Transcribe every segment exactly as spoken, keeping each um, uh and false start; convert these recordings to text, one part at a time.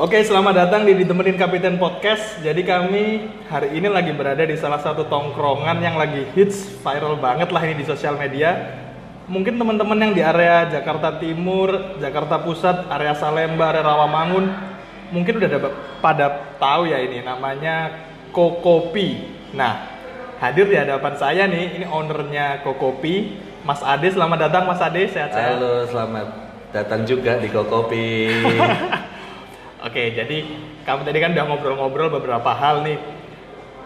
Oke, selamat datang di Ditemenin Kapiten Podcast. Jadi kami hari ini lagi berada di salah satu tongkrongan yang lagi hits, viral banget lah ini di sosial media. Mungkin teman-teman yang di area Jakarta Timur, Jakarta Pusat, area Salemba, area Rawamangun, mungkin udah pada tahu ya ini namanya Kokopi. Nah, hadir di hadapan saya nih, ini ownernya Kokopi, Mas Ade. Selamat datang Mas Ade, sehat-sehat. Halo, selamat datang juga di Kokopi. Oke, jadi kamu tadi kan udah ngobrol-ngobrol beberapa hal nih.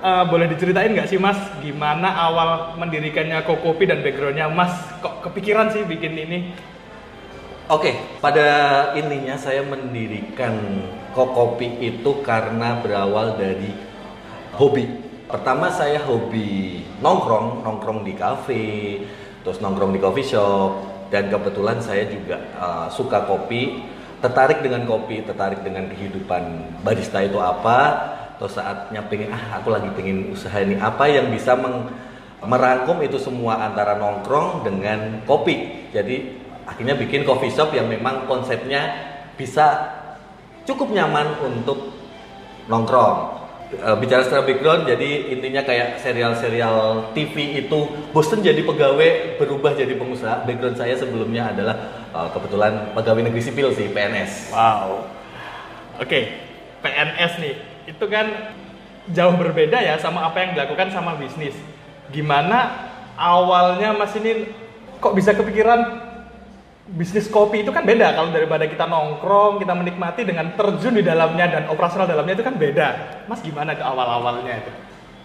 Uh, boleh diceritain nggak sih Mas, gimana awal mendirikannya Kokopi dan backgroundnya Mas? Kok kepikiran sih bikin ini? Oke, pada intinya saya mendirikan Kokopi itu karena berawal dari hobi. Pertama saya hobi nongkrong, nongkrong di kafe, terus nongkrong di coffee shop. Dan kebetulan saya juga uh, suka kopi. Tertarik dengan kopi, tertarik dengan kehidupan barista itu apa. Terus saatnya pengen, ah aku lagi pengen usaha ini apa yang bisa meng- merangkum itu semua antara nongkrong dengan kopi. Jadi akhirnya bikin coffee shop yang memang konsepnya bisa cukup nyaman untuk nongkrong. E, bicara secara background, jadi intinya kayak serial-serial T V itu bosen jadi pegawai, berubah jadi pengusaha. Background saya sebelumnya adalah kebetulan pegawai negeri sipil sih, P N S. Wow. Oke, okay. P N S nih, itu kan jauh berbeda ya sama apa yang dilakukan sama bisnis. Gimana awalnya Mas ini kok bisa kepikiran bisnis kopi? Itu kan beda kalau daripada kita nongkrong, kita menikmati, dengan terjun di dalamnya dan operasional dalamnya itu kan beda. Mas gimana ke awal-awalnya itu?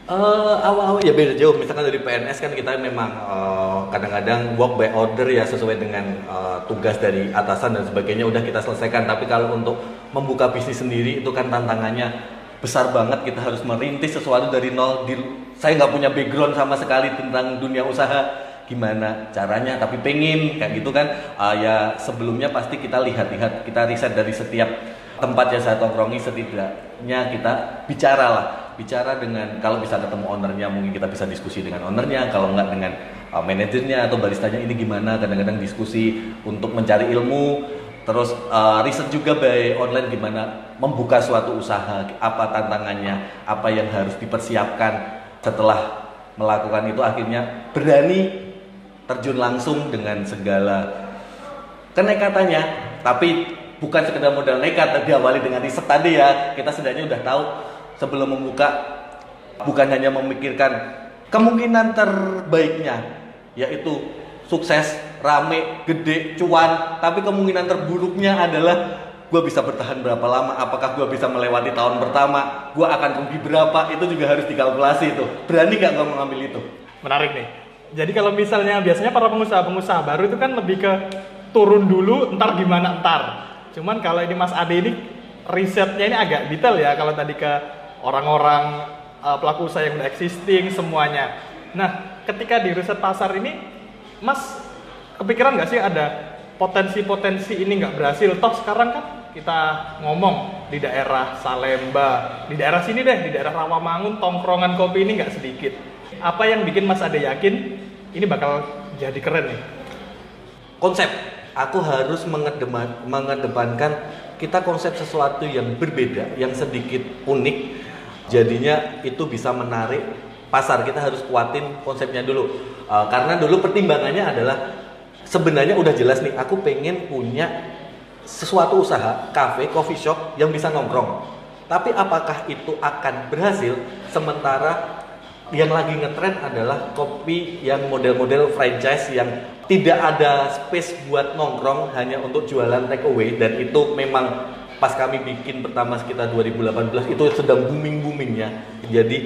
Uh, awal-awal ya beda jauh. Misalkan dari P N S kan kita memang uh, kadang-kadang work by order ya, sesuai dengan uh, tugas dari atasan dan sebagainya udah kita selesaikan. Tapi kalau untuk membuka bisnis sendiri itu kan tantangannya besar banget. Kita harus merintis sesuatu dari nol. Di, saya nggak punya background sama sekali tentang dunia usaha. Gimana caranya? Tapi pengen kayak gitu kan? Uh, ya sebelumnya pasti kita lihat-lihat, kita riset dari setiap tempat yang saya tongkrongi, setidaknya kita bicara lah. bicara dengan, kalau bisa ketemu ownernya mungkin kita bisa diskusi dengan ownernya, kalau enggak dengan uh, manajernya atau baristanya ini gimana, kadang-kadang diskusi untuk mencari ilmu, terus uh, riset juga by online gimana membuka suatu usaha, apa tantangannya, apa yang harus dipersiapkan. Setelah melakukan itu akhirnya berani terjun langsung dengan segala kenekatannya, tapi bukan sekedar modal nekat. Tadi awali dengan riset tadi ya, kita setidaknya udah tahu sebelum membuka, bukan hanya memikirkan kemungkinan terbaiknya, yaitu sukses, rame, gede, cuan, tapi kemungkinan terburuknya adalah gue bisa bertahan berapa lama, apakah gue bisa melewati tahun pertama, gue akan rugi berapa, itu juga harus dikalkulasi itu. Berani gak gue mengambil itu? Menarik nih. Jadi kalau misalnya biasanya para pengusaha-pengusaha baru itu kan lebih ke turun dulu, ntar gimana ntar. Cuman kalau ini Mas Ade ini risetnya ini agak detail ya, kalau tadi ke orang-orang uh, pelaku usaha yang udah existing semuanya. Nah, ketika di riset pasar ini, Mas kepikiran nggak sih ada potensi-potensi ini nggak berhasil? Toh sekarang kan kita ngomong di daerah Salemba, di daerah sini deh, di daerah Rawamangun, tongkrongan kopi ini nggak sedikit. Apa yang bikin Mas Ade yakin ini bakal jadi keren nih? Konsep, aku harus mengedepan, mengedepankan kita konsep sesuatu yang berbeda, yang sedikit unik. Jadinya itu bisa menarik pasar. Kita harus kuatin konsepnya dulu, uh, karena dulu pertimbangannya adalah sebenarnya udah jelas nih, aku pengen punya sesuatu usaha, kafe, coffee shop yang bisa nongkrong. Tapi apakah itu akan berhasil? Sementara yang lagi ngetren adalah kopi yang model-model franchise yang tidak ada space buat nongkrong, hanya untuk jualan take away. Dan itu memang pas kami bikin pertama sekitar dua ribu delapan belas itu sedang booming-boomingnya. Jadi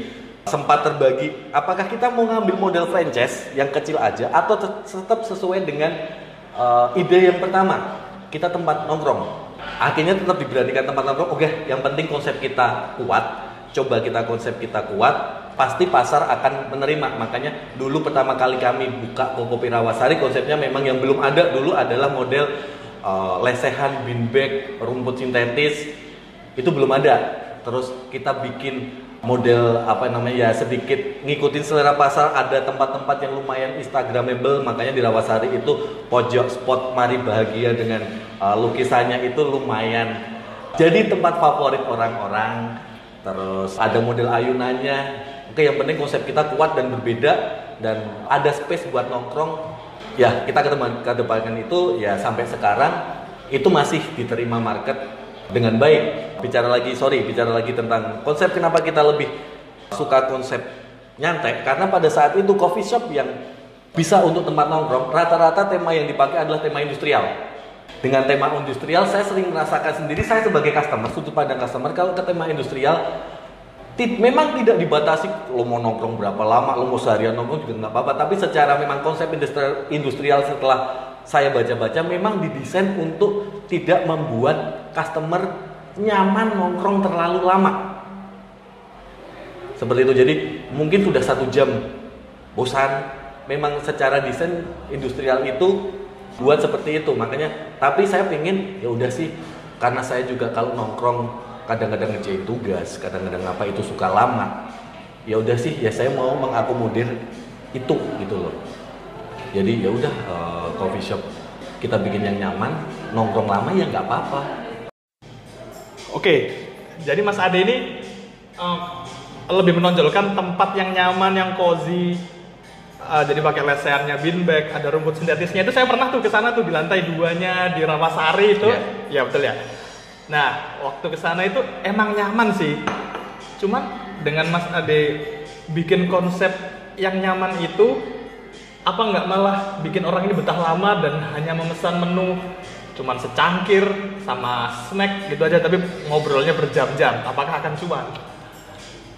sempat terbagi, apakah kita mau ngambil model franchise yang kecil aja atau tetap sesuai dengan uh, ide yang pertama, kita tempat nongkrong. Akhirnya tetap diberanikan tempat nongkrong. Oke, yang penting konsep kita kuat. Coba kita konsep kita kuat, pasti pasar akan menerima. Makanya dulu pertama kali kami buka Kokopi Rawasari, konsepnya memang yang belum ada dulu adalah model Uh, lesehan, beanbag, rumput sintetis itu belum ada. Terus kita bikin model apa namanya ya, sedikit ngikutin selera pasar. Ada tempat-tempat yang lumayan instagramable, makanya di Rawasari itu pojok spot Mari Bahagia dengan uh, lukisannya itu lumayan Jadi tempat favorit orang-orang, terus ada model ayunannya. Oke, yang penting konsep kita kuat dan berbeda dan ada space buat nongkrong. Ya, kita kedepankan itu ya sampai sekarang itu masih diterima market dengan baik. Bicara lagi, sorry, bicara lagi tentang konsep kenapa kita lebih suka konsep nyantai. Karena pada saat itu coffee shop yang bisa untuk tempat nongkrong, rata-rata tema yang dipakai adalah tema industrial. Dengan tema industrial, saya sering merasakan sendiri, saya sebagai customer, sudut pandang customer, kalau ke tema industrial, tit, memang tidak dibatasi, lo mau nongkrong berapa lama, lo mau seharian nongkrong juga nggak apa-apa, tapi secara memang konsep industrial, industrial setelah saya baca-baca, memang didesain untuk tidak membuat customer nyaman nongkrong terlalu lama. Seperti itu, jadi mungkin sudah satu jam, bosan, memang secara desain industrial itu, buat seperti itu, makanya. Tapi saya pingin, ya udah sih, karena saya juga kalau nongkrong kadang-kadang ngerjain tugas, kadang-kadang apa itu suka lama. Ya udah sih, ya saya mau mengakomodir itu gitu loh. Jadi ya udah, uh, coffee shop kita bikin yang nyaman, nongkrong lama ya nggak apa-apa. Oke, jadi Mas Ade ini uh, lebih menonjolkan tempat yang nyaman, yang cozy. Uh, jadi pakai lesehannya beanbag, ada rumput sintetisnya. Itu saya pernah tuh kesana tuh di lantai duanya di Rawasari itu. Ya, ya betul ya. Nah, waktu kesana itu emang nyaman sih. Cuman dengan Mas Ade bikin konsep yang nyaman itu, apa nggak malah bikin orang ini betah lama dan hanya memesan menu cuman secangkir sama snack gitu aja, tapi ngobrolnya berjam-jam. Apakah akan cuan?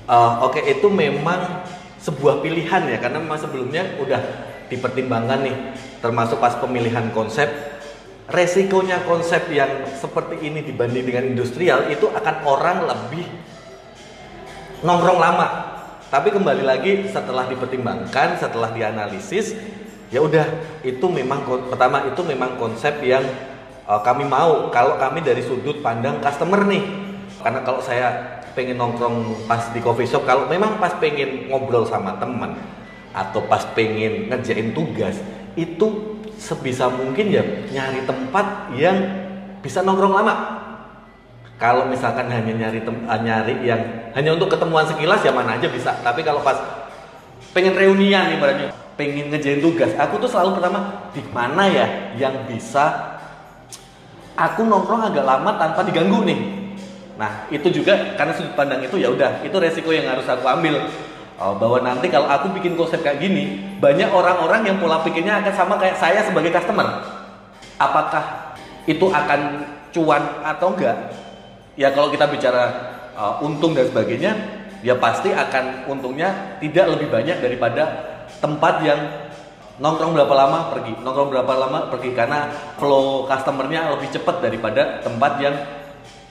Uh, Oke, okay, itu memang sebuah pilihan ya, karena memang sebelumnya udah dipertimbangkan nih, termasuk pas pemilihan konsep, resikonya konsep yang seperti ini dibanding dengan industrial itu akan orang lebih nongkrong lama. Tapi kembali lagi setelah dipertimbangkan, setelah dianalisis, ya udah itu memang pertama itu memang konsep yang uh, kami mau. Kalau kami dari sudut pandang customer nih, karena kalau saya pengen nongkrong pas di coffee shop, kalau memang pas pengen ngobrol sama teman atau pas pengen ngerjain tugas, itu sebisa mungkin ya nyari tempat yang bisa nongkrong lama. Kalau misalkan hanya nyari tem- nyari yang hanya untuk ketemuan sekilas ya mana aja bisa, tapi kalau pas pengen reunian nih berarti pengen ngerjain tugas, aku tuh selalu pertama di mana ya yang bisa aku nongkrong agak lama tanpa diganggu nih. Nah itu juga karena sudut pandang itu ya udah itu resiko yang harus aku ambil, bahwa nanti kalau aku bikin konsep kayak gini banyak orang-orang yang pola pikirnya akan sama kayak saya sebagai customer. Apakah itu akan cuan atau enggak? Ya kalau kita bicara uh, untung dan sebagainya ya pasti akan untungnya tidak lebih banyak daripada tempat yang nongkrong berapa lama pergi, nongkrong berapa lama pergi, karena flow customernya lebih cepat daripada tempat yang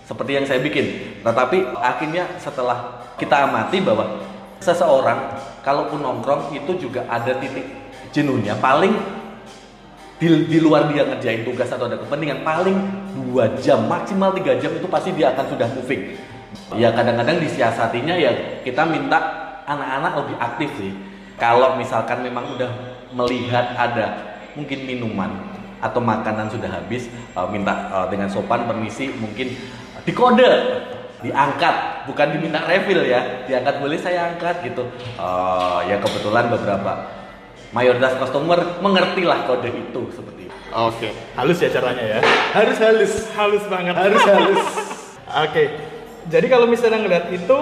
seperti yang saya bikin. Nah, tapi akhirnya setelah kita amati bahwa seseorang kalaupun nongkrong itu juga ada titik jenuhnya, paling di, di luar dia ngerjain tugas atau ada kepentingan, paling dua jam, maksimal tiga jam itu pasti dia akan sudah moving. Ya kadang-kadang disiasatinya ya kita minta anak-anak lebih aktif sih. Kalau misalkan memang udah melihat ada mungkin minuman atau makanan sudah habis, uh, minta uh, dengan sopan permisi, mungkin dikode, diangkat, bukan diminta refill ya, diangkat, boleh saya angkat gitu. Uh, ya kebetulan beberapa mayoritas customer mengertilah kode itu seperti itu. Oke, okay. Halus ya caranya ya. Harus halus, halus banget. Harus halus. Oke, okay. Jadi kalau misalnya ngeliat itu,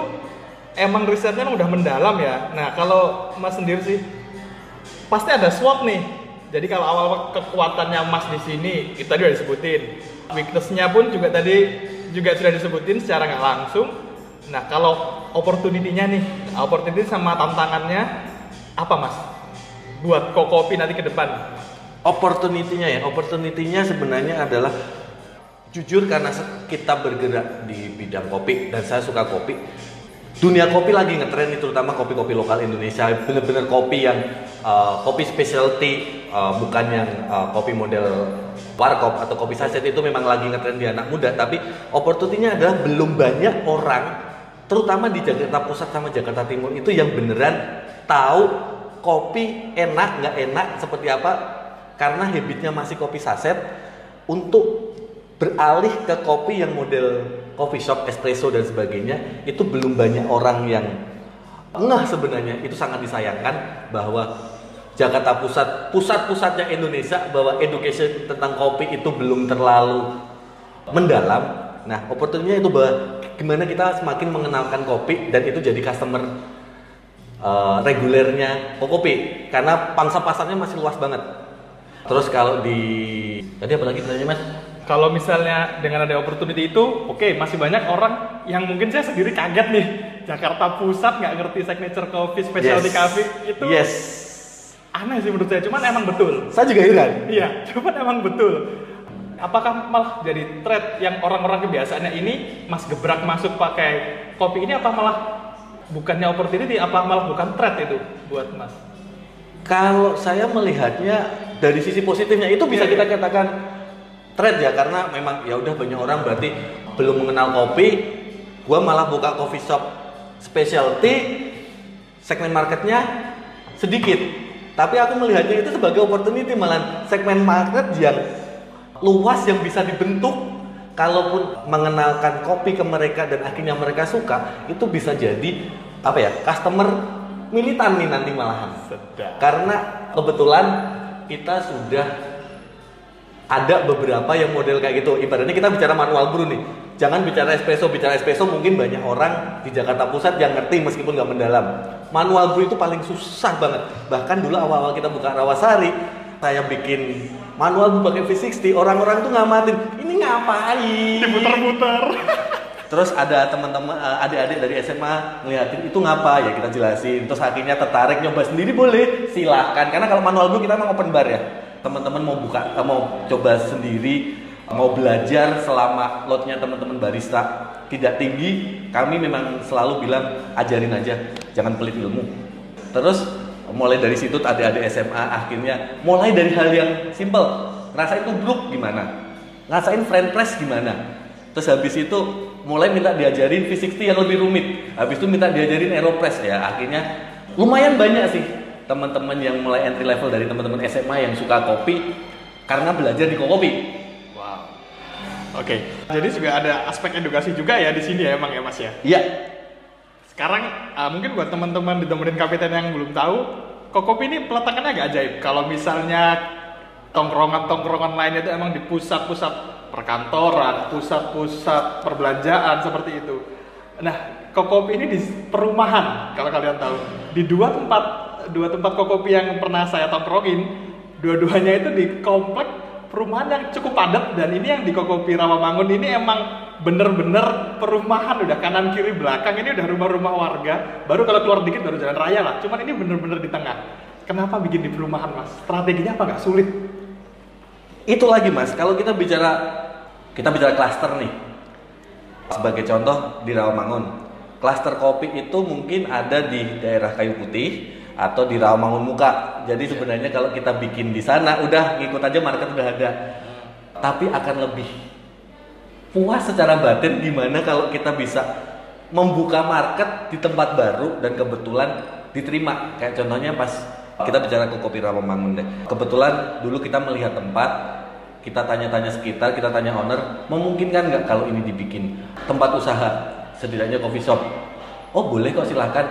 emang risetnya udah mendalam ya. Nah kalau Mas sendiri sih, pasti ada swap nih. Jadi kalau awal kekuatannya Mas di sini, itu tadi udah disebutin. Weakness-nya pun juga tadi juga sudah disebutin secara nggak langsung. Nah kalau opportunity-nya nih, opportunity sama tantangannya apa Mas? Buat Kokopi nanti ke depan. Opportunity-nya ya, opportunity-nya sebenarnya adalah jujur karena kita bergerak di bidang kopi dan saya suka kopi. Dunia kopi lagi ngetren nih, terutama kopi-kopi lokal Indonesia, bener-bener kopi yang uh, kopi specialty, uh, bukan yang uh, kopi model warkop atau kopi saset. Itu memang lagi ngetren di anak muda, tapi opportunity-nya adalah belum banyak orang, terutama di Jakarta Pusat sama Jakarta Timur itu yang beneran tahu kopi enak nggak enak seperti apa, karena habitnya masih kopi saset, untuk beralih ke kopi yang model coffee shop, espresso dan sebagainya, itu belum banyak orang yang ngeh sebenarnya. Itu sangat disayangkan bahwa Jakarta Pusat, pusat-pusatnya Indonesia, bahwa education tentang kopi itu belum terlalu mendalam. Nah, opportunity-nya itu bahwa gimana kita semakin mengenalkan kopi dan itu jadi customer uh, regulernya Kokopi, karena pangsa pasarnya masih luas banget. Terus kalau di tadi apa lagi tanya, Mas? Kalau misalnya dengan ada opportunity itu, oke, okay, masih banyak orang yang mungkin saya sendiri kaget nih, Jakarta Pusat nggak ngerti signature coffee, specialty yes. coffee itu. Yes. Aneh sih menurut saya, cuman emang betul. Saya juga heran. Iya, cuman emang betul. Apakah malah jadi thread yang orang-orang kebiasaannya ini Mas gebrak masuk pakai kopi ini, apa malah bukannya opportunity, apa malah bukan thread itu buat Mas? Kalau saya melihatnya dari sisi positifnya itu bisa kita katakan thread ya, karena memang ya udah banyak orang berarti belum mengenal kopi, gua malah buka coffee shop specialty, segmen marketnya sedikit. Tapi aku melihatnya itu sebagai opportunity, malah segmen market yang luas yang bisa dibentuk. Kalaupun mengenalkan kopi ke mereka dan akhirnya mereka suka, itu bisa jadi apa ya, customer militan nih nanti malahan. Sedap. Karena kebetulan kita sudah ada beberapa yang model kayak gitu. Ibaratnya kita bicara manual brew nih, jangan bicara espresso. Bicara espresso mungkin banyak orang di Jakarta Pusat yang ngerti meskipun nggak mendalam. Manual brew itu paling susah banget. Bahkan dulu awal-awal kita buka Rawasari, saya bikin manual brew pakai V enam puluh, orang-orang tuh ngamatin, ini ngapain? Diputer-puter. Terus ada teman-teman adik-adik dari S M A ngeliatin itu ngapa, ya kita jelasin. Terus akhirnya tertarik nyoba sendiri, boleh, silakan. Karena kalau manual brew kita emang open bar ya. Teman-teman mau buka, mau coba sendiri, mau belajar, selama lotnya teman-teman barista tidak tinggi, kami memang selalu bilang ajarin aja, jangan pelit ilmu. Terus mulai dari situ adik-adik S M A akhirnya mulai dari hal yang simple, ngerasain tubruk gimana, ngerasain French press gimana. Terus habis itu mulai minta diajarin V enam puluh yang lebih rumit, habis itu minta diajarin Aeropress. Ya akhirnya lumayan banyak sih teman-teman yang mulai entry level dari teman-teman S M A yang suka kopi karena belajar di Kokopi. Oke, okay. Jadi juga ada aspek edukasi juga ya di sini ya, emang ya Mas ya. Iya. Sekarang uh, mungkin buat teman-teman ditemenin Kapitan yang belum tahu, Kokopi ini peletakannya agak ajaib. Kalau misalnya tongkrongan-tongkrongan lainnya itu emang di pusat-pusat perkantoran, pusat-pusat perbelanjaan seperti itu. Nah, Kokopi ini di perumahan kalau kalian tahu. Di dua tempat, dua tempat Kokopi yang pernah saya tongkrongin, dua-duanya itu di komplek perumahan yang cukup padat, dan ini yang di Kokopi Rawamangun ini emang bener-bener perumahan, udah kanan kiri belakang ini udah rumah-rumah warga, baru kalau keluar dikit baru jalan raya lah, cuman ini bener-bener di tengah. Kenapa bikin di perumahan, Mas? Strateginya apa nggak sulit? Itu lagi Mas, kalau kita bicara kita bicara klaster nih, sebagai contoh di Rawamangun, klaster kopi itu mungkin ada di daerah Kayu Putih atau di Rawamangun Muka. Jadi sebenarnya kalau kita bikin di sana udah ngikut aja, market udah ada. Tapi akan lebih puas secara batin dimana kalau kita bisa membuka market di tempat baru dan kebetulan diterima. Kayak contohnya pas kita bicara Kokopi Rawamangun deh. Kebetulan dulu kita melihat tempat, kita tanya-tanya sekitar, kita tanya owner, memungkinkan nggak kalau ini dibikin tempat usaha, setidaknya coffee shop. Oh boleh kok, silahkan.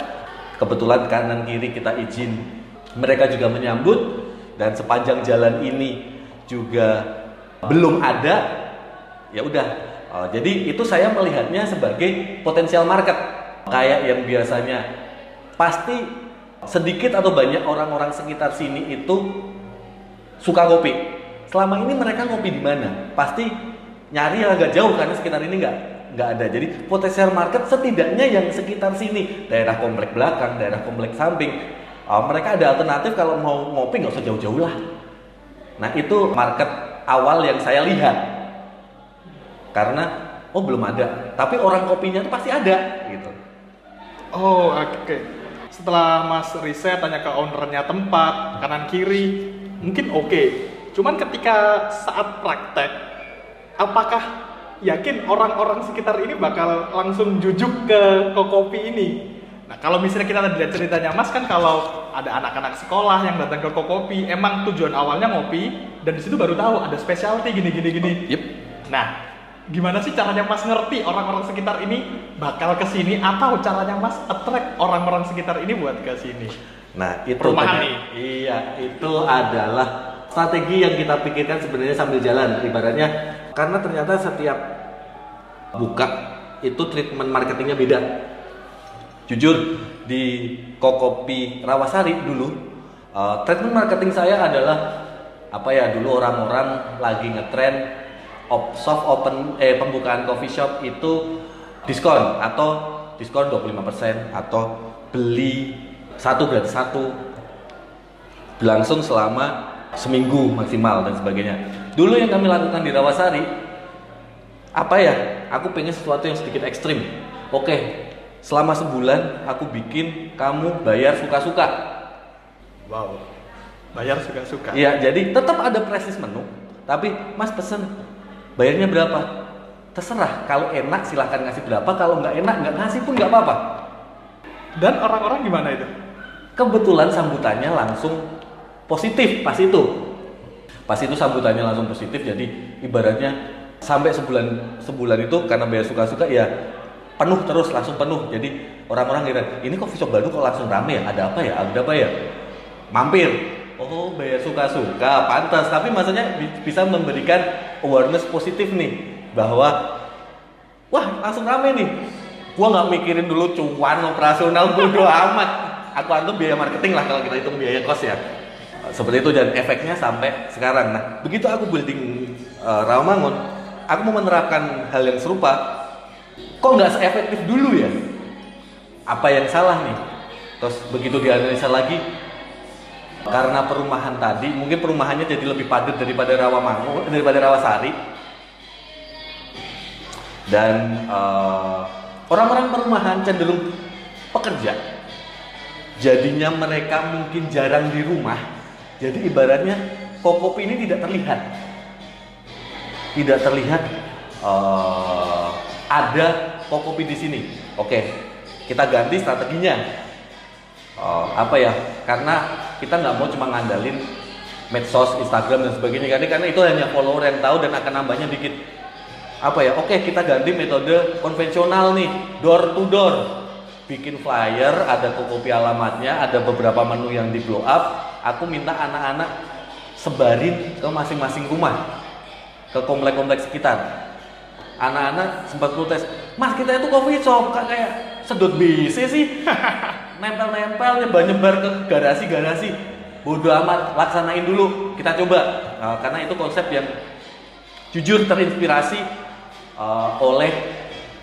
Kebetulan kanan kiri kita izin, mereka juga menyambut, dan sepanjang jalan ini juga belum ada, ya udah. Oh, jadi itu saya melihatnya sebagai potensial market, kayak yang biasanya pasti sedikit atau banyak orang-orang sekitar sini itu suka kopi. Selama ini mereka ngopi di mana? Pasti nyari agak jauh karena sekitar ini enggak. nggak ada. Jadi potensial market setidaknya yang sekitar sini, daerah komplek belakang, daerah komplek samping, uh, mereka ada alternatif. Kalau mau ngopi nggak usah jauh-jauh lah. Nah itu market awal yang saya lihat, karena oh belum ada, tapi orang kopinya tuh pasti ada gitu. Oh oke, okay. Setelah Mas riset, tanya ke ownernya tempat, kanan kiri, mungkin oke, okay. Cuman ketika saat praktek, apakah yakin orang-orang sekitar ini bakal langsung jujuk ke Kokopi ini? Nah kalau misalnya kita lihat ceritanya Mas kan, kalau ada anak-anak sekolah yang datang ke Kokopi, emang tujuan awalnya ngopi, dan disitu baru tahu ada specialty gini-gini gini. Gini, gini. Oh, yep. Nah Gimana sih caranya Mas ngerti orang-orang sekitar ini bakal kesini, atau caranya Mas attract orang-orang sekitar ini buat kesini? Nah, itu perumahan nih. Iya, itu adalah strategi yang kita pikirkan sebenarnya sambil jalan. Ibaratnya, karena ternyata setiap buka itu treatment marketingnya beda. Jujur, di Kokopi Rawasari dulu, uh, treatment marketing saya adalah apa ya, dulu orang-orang lagi ngetrend soft open, eh pembukaan coffee shop itu diskon, atau diskon dua puluh lima persen, atau beli satu gratis satu berlangsung selama seminggu maksimal dan sebagainya. Dulu yang kami lakukan di Rawasari apa ya, aku pengen sesuatu yang sedikit ekstrim. Oke, selama sebulan aku bikin kamu bayar suka-suka. Wow, bayar suka-suka. Iya, jadi tetap ada prestis menu, tapi Mas pesen bayarnya berapa? Terserah, kalau enak silahkan ngasih berapa, kalau nggak enak nggak ngasih pun nggak apa-apa. Dan orang-orang gimana itu? Kebetulan sambutannya langsung positif pas itu. Pas itu sambutannya langsung positif, jadi ibaratnya sampai sebulan sebulan itu karena bayar suka-suka ya penuh terus, langsung penuh. Jadi orang-orang kira, ini coffee shop baru kok langsung rame ya? Ada apa ya? Ada apa ya? Mampir. Oh, bayar suka-suka, pantas. Tapi maksudnya bisa memberikan awareness positif nih, bahwa wah langsung rame nih. Gua nggak mikirin dulu cuan operasional, bodo amat. Aku anggap biaya marketing lah kalau kita hitung biaya kos ya. Seperti itu, dan efeknya sampai sekarang. Nah, begitu aku building uh, Rawamangun, aku mau menerapkan hal yang serupa. Kok nggak seefektif dulu ya? Apa yang salah nih? Terus begitu dianalisa lagi, karena perumahan tadi, mungkin perumahannya jadi lebih padat daripada Rawamangun, daripada Rawasari. Dan uh, orang-orang perumahan cenderung pekerja, jadinya mereka mungkin jarang di rumah. Jadi ibaratnya Kokopi ini tidak terlihat, tidak terlihat uh, ada Kokopi di sini. Oke, kita ganti strateginya. Uh, apa ya? Karena kita nggak mau cuma ngandalin medsos, Instagram dan sebagainya, karena karena itu hanya follower yang tahu dan akan nambahnya dikit. Apa ya? Oke, kita ganti metode konvensional nih, door to door. Bikin flyer, ada kopi alamatnya, ada beberapa menu yang di blow up. Aku minta anak-anak sebarin ke masing-masing rumah, ke komplek-komplek sekitar. Anak-anak sempat protes, Mas kita itu coffee shop, kak kayak sedot bisi sih. Nempel-nempel, nyebar-nyebar ke garasi-garasi. Bodo amat, laksanain dulu, kita coba. Nah, karena itu konsep yang jujur terinspirasi uh, oleh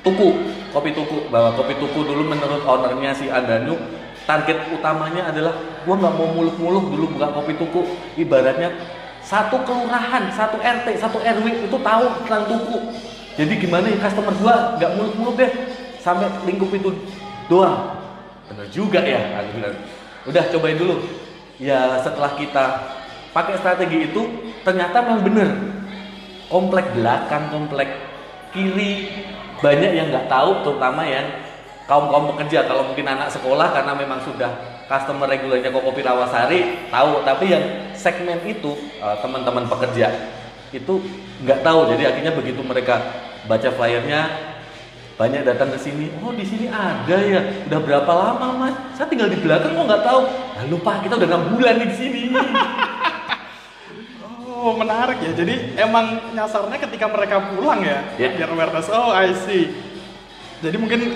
tuku, kopi tuku. Bahwa kopi tuku dulu menurut ownernya si Andanu, target utamanya adalah gua nggak mau muluk-muluk dulu buka kopi tuku. Ibaratnya satu kelurahan, satu R T, satu R W itu tahu tentang tuku. Jadi gimana ya customer gua nggak muluk-muluk deh, sampai lingkup itu doang. Bener juga ya, aku bilang udah cobain dulu ya. Setelah kita pakai strategi itu, ternyata memang bener, komplek belakang, komplek kiri banyak yang nggak tahu, terutama yang kaum kaum pekerja. Kalau mungkin anak sekolah, karena memang sudah customer regulernya Kokopi Rawasari tahu, tapi yang segmen itu teman-teman pekerja itu nggak tahu. Jadi akhirnya begitu mereka baca flyernya, banyak datang ke sini. Oh, di sini ada ya. Udah berapa lama, Mas? Saya tinggal di belakang kok nggak tahu. Nah, lupa, kita udah enam bulan nih di sini. Oh, menarik ya. Jadi emang nyasarnya ketika mereka pulang ya, yeah, biar awareness. Oh, I see. Jadi mungkin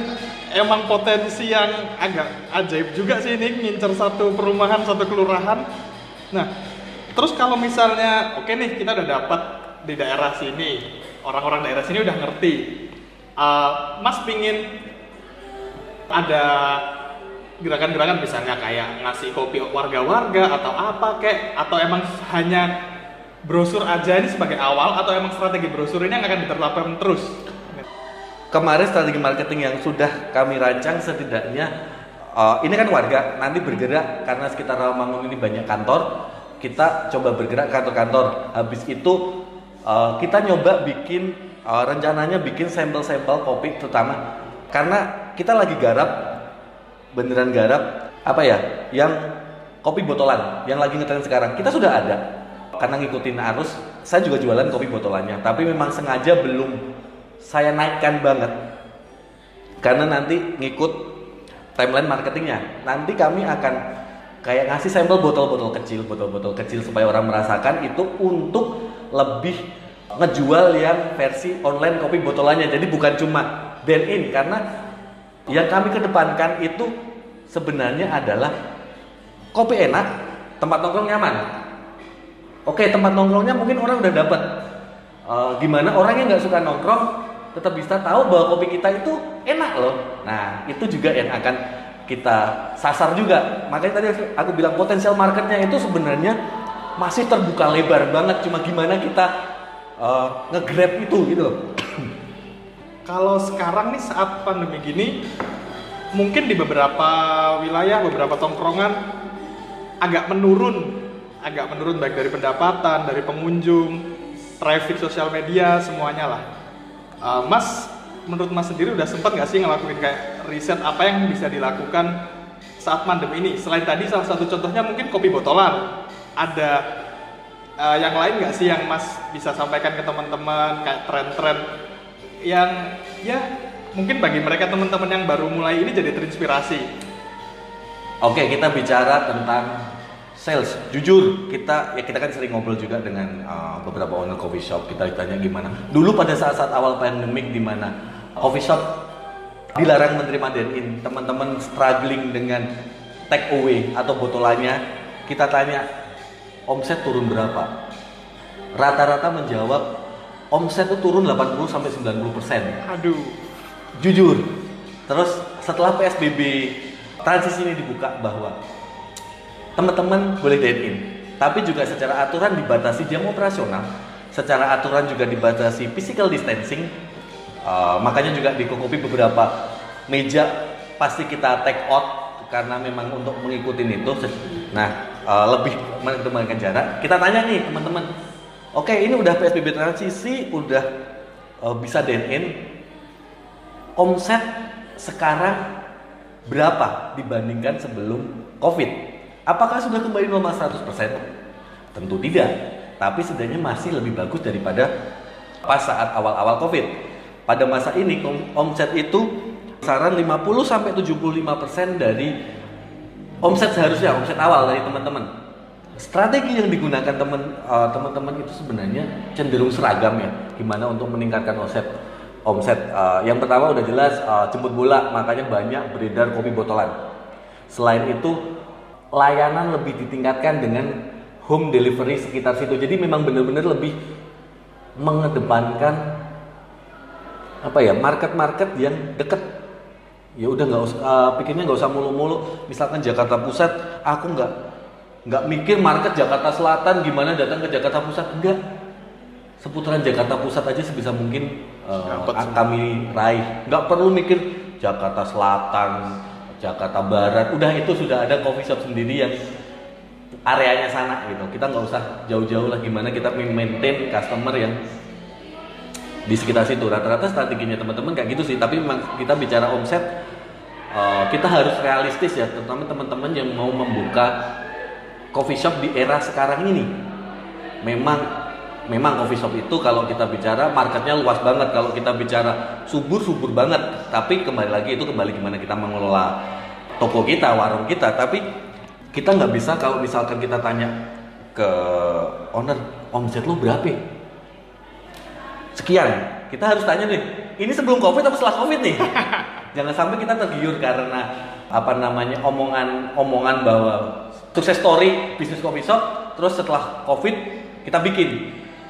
emang potensi yang agak ajaib juga sih ini, ngincer satu perumahan, satu kelurahan. Nah, terus kalau misalnya oke okay nih, kita udah dapat di daerah sini, orang-orang daerah sini udah ngerti. Uh, mas pingin ada gerakan-gerakan, misalnya kayak ngasih kopi warga-warga atau apa kek, atau emang hanya brosur aja ini sebagai awal, atau emang strategi brosur ini yang akan diterapkan terus? Kemarin strategi marketing yang sudah kami rancang setidaknya uh, ini kan warga nanti bergerak, karena sekitar Rawamangun ini banyak kantor, kita coba bergerak kantor-kantor. Habis itu uh, kita nyoba bikin Uh, rencananya bikin sampel-sampel kopi, terutama karena kita lagi garap, beneran garap apa ya, yang kopi botolan yang lagi ngetren sekarang. Kita sudah ada, karena ngikutin arus. Saya juga jualan kopi botolannya, tapi memang sengaja belum saya naikkan banget karena nanti ngikut timeline marketingnya. Nanti kami akan kayak ngasih sampel botol-botol kecil, botol-botol kecil supaya orang merasakan itu untuk lebih ngejual yang versi online kopi botolannya. Jadi bukan cuma dine in, karena yang kami kedepankan itu sebenarnya adalah kopi enak, tempat nongkrong nyaman. Oke, tempat nongkrongnya mungkin orang udah dapat. E, gimana orang yang nggak suka nongkrong tetap bisa tahu bahwa kopi kita itu enak loh. Nah, itu juga yang akan kita sasar juga. Makanya tadi aku bilang potensial marketnya itu sebenarnya masih terbuka lebar banget. Cuma gimana kita uh, nge-grab itu gitu loh. Kalau sekarang nih saat pandemi gini, mungkin di beberapa wilayah, beberapa tongkrongan agak menurun. Agak menurun baik dari pendapatan, dari pengunjung, traffic sosial media, semuanya lah. Uh, mas, menurut Mas sendiri udah sempat nggak sih ngelakuin kayak riset apa yang bisa dilakukan saat pandemi ini? Selain tadi salah satu contohnya mungkin kopi botolan, ada uh, yang lain nggak sih yang Mas bisa sampaikan ke teman-teman kayak tren-tren yang ya mungkin bagi mereka teman-teman yang baru mulai ini jadi terinspirasi? Oke, kita bicara tentang sales. Jujur, kita ya kita kan sering ngobrol juga dengan uh, beberapa owner coffee shop. Kita tanya gimana. Dulu pada saat-saat awal pandemik di mana coffee shop dilarang menerima dine-in, teman-teman struggling dengan take away atau botolannya, kita tanya omset turun berapa? Rata-rata menjawab omset itu turun delapan puluh sampai sembilan puluh persen. Aduh. Jujur. Terus setelah P S B B transisi ini dibuka bahwa teman-teman boleh dine-in, tapi juga secara aturan dibatasi jam operasional, secara aturan juga dibatasi physical distancing. Uh, makanya juga di Kokopi beberapa meja pasti kita take out karena memang untuk mengikuti itu. Nah, uh, lebih menentukan jarak. Kita tanya nih teman-teman, oke okay, ini udah P S B B transisi, udah uh, bisa dine-in, omset sekarang berapa dibandingkan sebelum COVID? Apakah sudah kembali normal seratus persen? Tentu tidak, tapi setidaknya masih lebih bagus daripada pas saat awal-awal COVID. Pada masa ini omset itu kisaran lima puluh sampai tujuh puluh lima persen dari omset seharusnya, omset awal dari teman-teman. Strategi yang digunakan teman, uh, teman-teman itu sebenarnya cenderung seragam ya. Gimana untuk meningkatkan omset? Omset uh, yang pertama udah jelas uh, jemput bola, makanya banyak beredar kopi botolan. Selain itu layanan lebih ditingkatkan dengan home delivery sekitar situ. Jadi memang benar-benar lebih mengedepankan apa ya, market-market yang deket. Ya udah nggak usah uh, pikirnya nggak usah mulu-mulu. Misalkan Jakarta Pusat, aku nggak nggak mikir market Jakarta Selatan gimana datang ke Jakarta Pusat, enggak. Seputaran Jakarta Pusat aja sebisa mungkin uh, kami raih. Nggak perlu mikir Jakarta Selatan, Jakarta Barat, udah itu sudah ada coffee shop sendiri yang areanya sana gitu. Kita nggak usah jauh-jauh lah gimana kita maintain customer yang di sekitar situ. Rata-rata strateginya teman-teman kayak gitu sih. Tapi memang kita bicara omset, uh, kita harus realistis ya, terutama teman-teman yang mau membuka coffee shop di era sekarang ini. Memang Memang coffee shop itu kalau kita bicara marketnya luas banget, kalau kita bicara subur-subur banget. Tapi kembali lagi itu kembali gimana kita mengelola toko kita, warung kita. Tapi kita nggak bisa kalau misalkan kita tanya ke owner, omset lo berapa? Sekian. Kita harus tanya nih, ini sebelum COVID atau setelah COVID nih? Jangan sampai kita tergiur karena apa namanya omongan-omongan bahwa sukses story bisnis coffee shop. Terus setelah COVID kita bikin.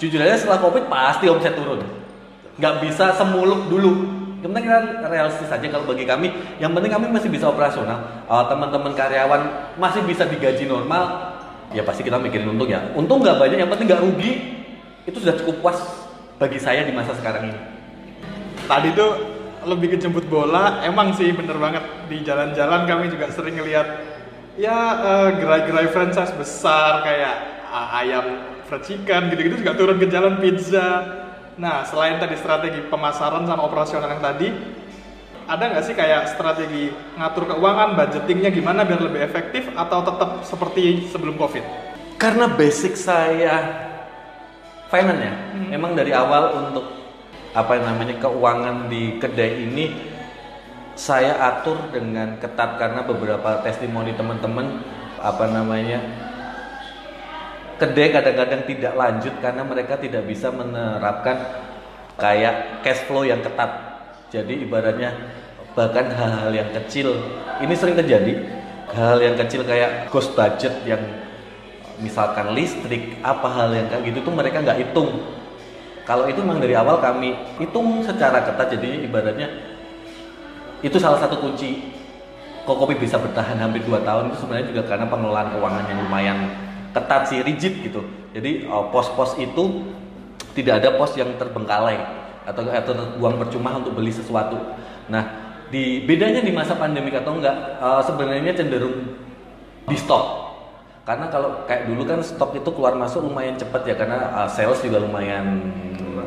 Jujur aja setelah COVID pasti omset turun. Nggak bisa semuluk dulu. Yang penting kita realistis aja kalau bagi kami. Yang penting kami masih bisa operasional. Uh, teman-teman karyawan masih bisa digaji normal. Ya pasti kita mikirin untung ya. Untung nggak banyak, yang penting nggak rugi. Itu sudah cukup puas bagi saya di masa sekarang ini. Tadi tuh lebih kejemput bola. Emang sih bener banget. Di jalan-jalan kami juga sering ngeliat ya uh, gerai-gerai franchise besar kayak uh, ayam chicken gitu-gitu juga turun ke jalan pizza. Nah, selain tadi strategi pemasaran sama operasional yang tadi, ada nggak sih kayak strategi ngatur keuangan, budgetingnya gimana biar lebih efektif atau tetap seperti sebelum COVID? Karena basic saya finance ya, hmm. Emang dari awal untuk apa namanya keuangan di kedai ini saya atur dengan ketat karena beberapa testimoni teman-teman apa namanya kedai kadang-kadang tidak lanjut karena mereka tidak bisa menerapkan kayak cash flow yang ketat. Jadi ibaratnya bahkan hal-hal yang kecil ini sering terjadi, hal yang kecil kayak ghost budget yang misalkan listrik apa hal yang kayak gitu tuh mereka nggak hitung. Kalau itu memang dari awal kami hitung secara ketat, jadinya ibaratnya itu salah satu kunci Kokopi bisa bertahan hampir dua tahun itu sebenarnya juga karena pengelolaan keuangan yang lumayan ketat sih, rigid gitu. Jadi pos-pos itu tidak ada pos yang terbengkalai atau atau buang percuma untuk beli sesuatu. Nah, di bedanya di masa pandemi atau enggak uh, sebenarnya cenderung di stok. Karena kalau kayak dulu kan stok itu keluar masuk lumayan cepat ya karena uh, sales juga lumayan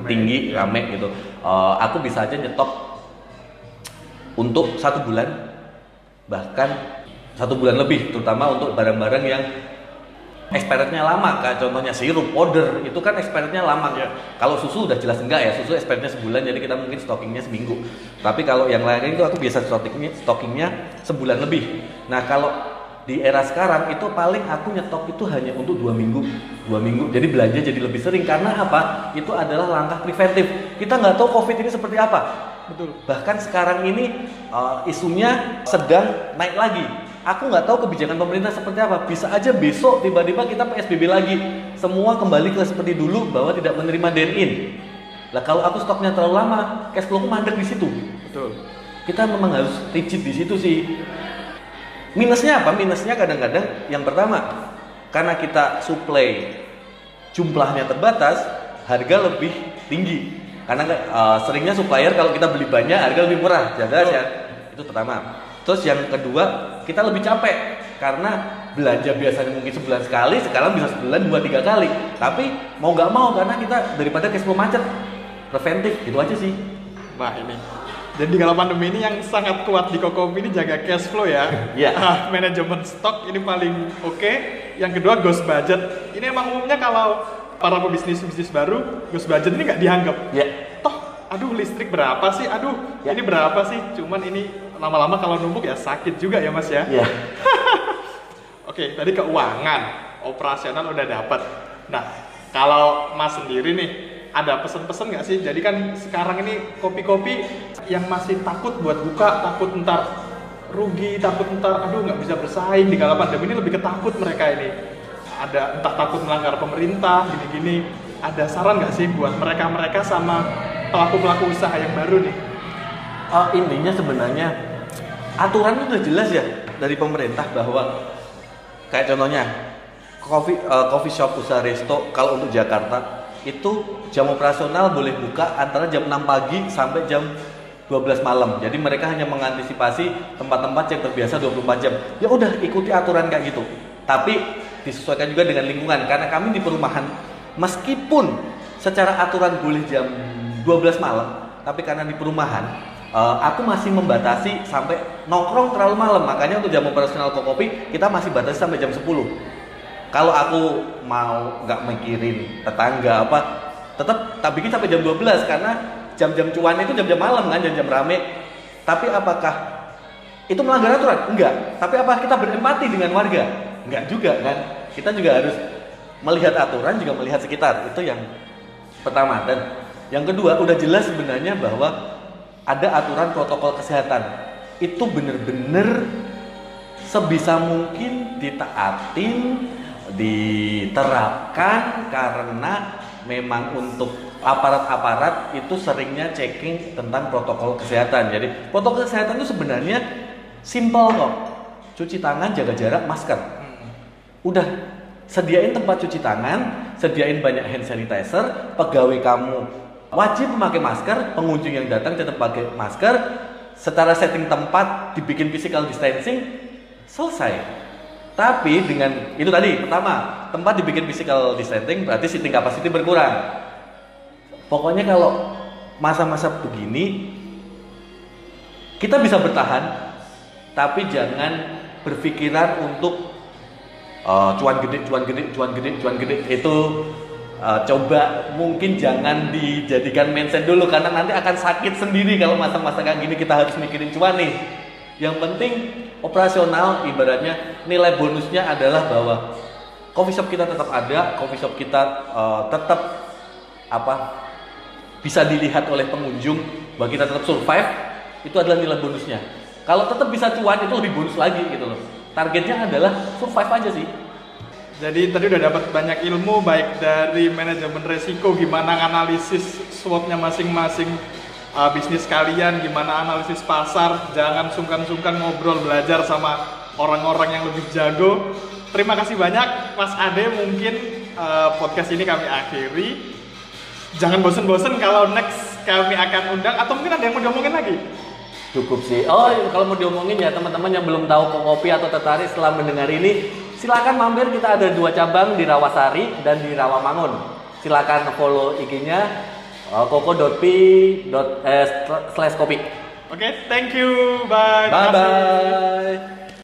tinggi, rame gitu. Uh, aku bisa aja nyetok untuk satu bulan bahkan satu bulan lebih, terutama untuk barang-barang yang expirednya lama, kan? Contohnya sirup, powder itu kan expirednya lama. Yeah. Kalau susu udah jelas enggak ya, susu expirednya sebulan, jadi kita mungkin stockingnya seminggu. Tapi kalau yang lain itu aku biasa stockingnya, stockingnya sebulan lebih. Nah kalau di era sekarang itu paling aku nyetok itu hanya untuk dua minggu, dua minggu. Jadi belanja jadi lebih sering karena apa? Itu adalah langkah preventif. Kita nggak tahu COVID ini seperti apa. Betul. Bahkan sekarang ini uh, isunya sedang naik lagi. Aku nggak tahu kebijakan pemerintah seperti apa. Bisa aja besok tiba-tiba kita P S B B lagi. Semua kembali ke seperti dulu bahwa tidak menerima dine-in. Lah kalau aku stoknya terlalu lama, cash flow-ku mandek di situ. Betul. Kita memang harus rigid di situ sih. Minusnya apa? Minusnya kadang-kadang yang pertama, karena kita supply jumlahnya terbatas, harga lebih tinggi. Karena uh, seringnya supplier kalau kita beli banyak harga lebih murah. Jaga ya. Itu pertama. Terus yang kedua, kita lebih capek karena belanja biasanya mungkin sebulan sekali, sekarang bisa sebulan dua tiga kali. Tapi mau nggak mau karena kita daripada cash flow macet, preventif gitu aja sih. Wah ini. Jadi kalau pandemi ini yang sangat kuat di Kokopi ini jaga cash flow ya. Iya. Yeah. Manajemen stok ini paling oke. Okay. Yang kedua ghost budget. Ini emang umumnya kalau para pebisnis bisnis baru ghost budget ini nggak dianggap. Iya. Yeah. Toh, aduh listrik berapa sih? Aduh yeah. Ini berapa sih? Cuman ini lama-lama kalau numpuk ya sakit juga ya mas ya. Yeah. Oke, tadi keuangan, operasional udah dapat. Nah, kalau mas sendiri nih, ada pesan-pesan nggak sih? Jadi kan sekarang ini kopi-kopi yang masih takut buat buka, takut ntar rugi, takut ntar aduh nggak bisa bersaing di kala pandemi ini lebih ketakut mereka ini. Ada entah takut melanggar pemerintah, gini-gini. Ada saran nggak sih buat mereka-mereka sama pelaku-pelaku usaha yang baru nih? Uh, intinya sebenarnya aturan itu udah jelas ya dari pemerintah bahwa kayak contohnya coffee, uh, coffee shop, usaha resto kalau untuk Jakarta itu jam operasional boleh buka antara jam enam pagi sampai jam dua belas malam. Jadi mereka hanya mengantisipasi tempat-tempat yang terbiasa dua puluh empat jam. Ya udah ikuti aturan kayak gitu. Tapi disesuaikan juga dengan lingkungan karena kami di perumahan meskipun secara aturan boleh jam dua belas malam tapi karena di perumahan Uh, aku masih membatasi sampai nongkrong terlalu malam, makanya untuk jam operasional Kokopi kita masih batasi sampai jam sepuluh. Kalau aku mau nggak mikirin tetangga apa, tetap tak bikin sampai jam dua belas karena jam-jam cuan itu jam-jam malam kan, jam-jam rame. Tapi apakah itu melanggar aturan? Enggak. Tapi apakah kita berempati dengan warga? Enggak juga kan. Kita juga harus melihat aturan, juga melihat sekitar. Itu yang pertama. Dan yang kedua, udah jelas sebenarnya bahwa ada aturan protokol kesehatan itu bener-bener sebisa mungkin ditaatin, diterapkan karena memang untuk aparat-aparat itu seringnya checking tentang protokol kesehatan. Jadi protokol kesehatan itu sebenarnya simple kok, cuci tangan, jaga jarak, masker, udah. Sediain tempat cuci tangan, sediain banyak hand sanitizer, pegawai kamu wajib memakai masker, pengunjung yang datang tetap pakai masker, secara setting tempat dibikin physical distancing, selesai. Tapi dengan itu tadi, pertama, tempat dibikin physical distancing berarti seating capacity berkurang. Pokoknya kalau masa-masa begini kita bisa bertahan, tapi jangan berpikiran untuk uh, cuan gede, cuan gede, cuan gede, cuan gede itu uh, coba mungkin jangan dijadikan mindset dulu, karena nanti akan sakit sendiri kalau masa-masa kayak gini kita harus mikirin cuan nih. Yang penting operasional, ibaratnya nilai bonusnya adalah bahwa coffee shop kita tetap ada, coffee shop kita uh, tetap apa bisa dilihat oleh pengunjung, bahwa kita tetap survive, itu adalah nilai bonusnya. Kalau tetap bisa cuan itu lebih bonus lagi gitu loh. Targetnya adalah survive aja sih. Jadi tadi udah dapat banyak ilmu, baik dari manajemen resiko, gimana analisis swotnya masing-masing Uh, bisnis kalian, gimana analisis pasar, jangan sungkan-sungkan ngobrol, belajar sama orang-orang yang lebih jago. Terima kasih banyak Mas Ade, mungkin uh, podcast ini kami akhiri. Jangan bosen-bosen, kalau next kami akan undang, atau mungkin ada yang mau diomongin lagi? Cukup sih. Oh, kalau mau diomongin ya teman-teman yang belum tahu Kokopi atau tertarik setelah mendengar ini, silakan mampir, kita ada dua cabang di Rawasari dan di Rawamangun. Silakan follow I G-nya koko dot p slash kopi. Oke, okay, thank you. Bye. Bye bye.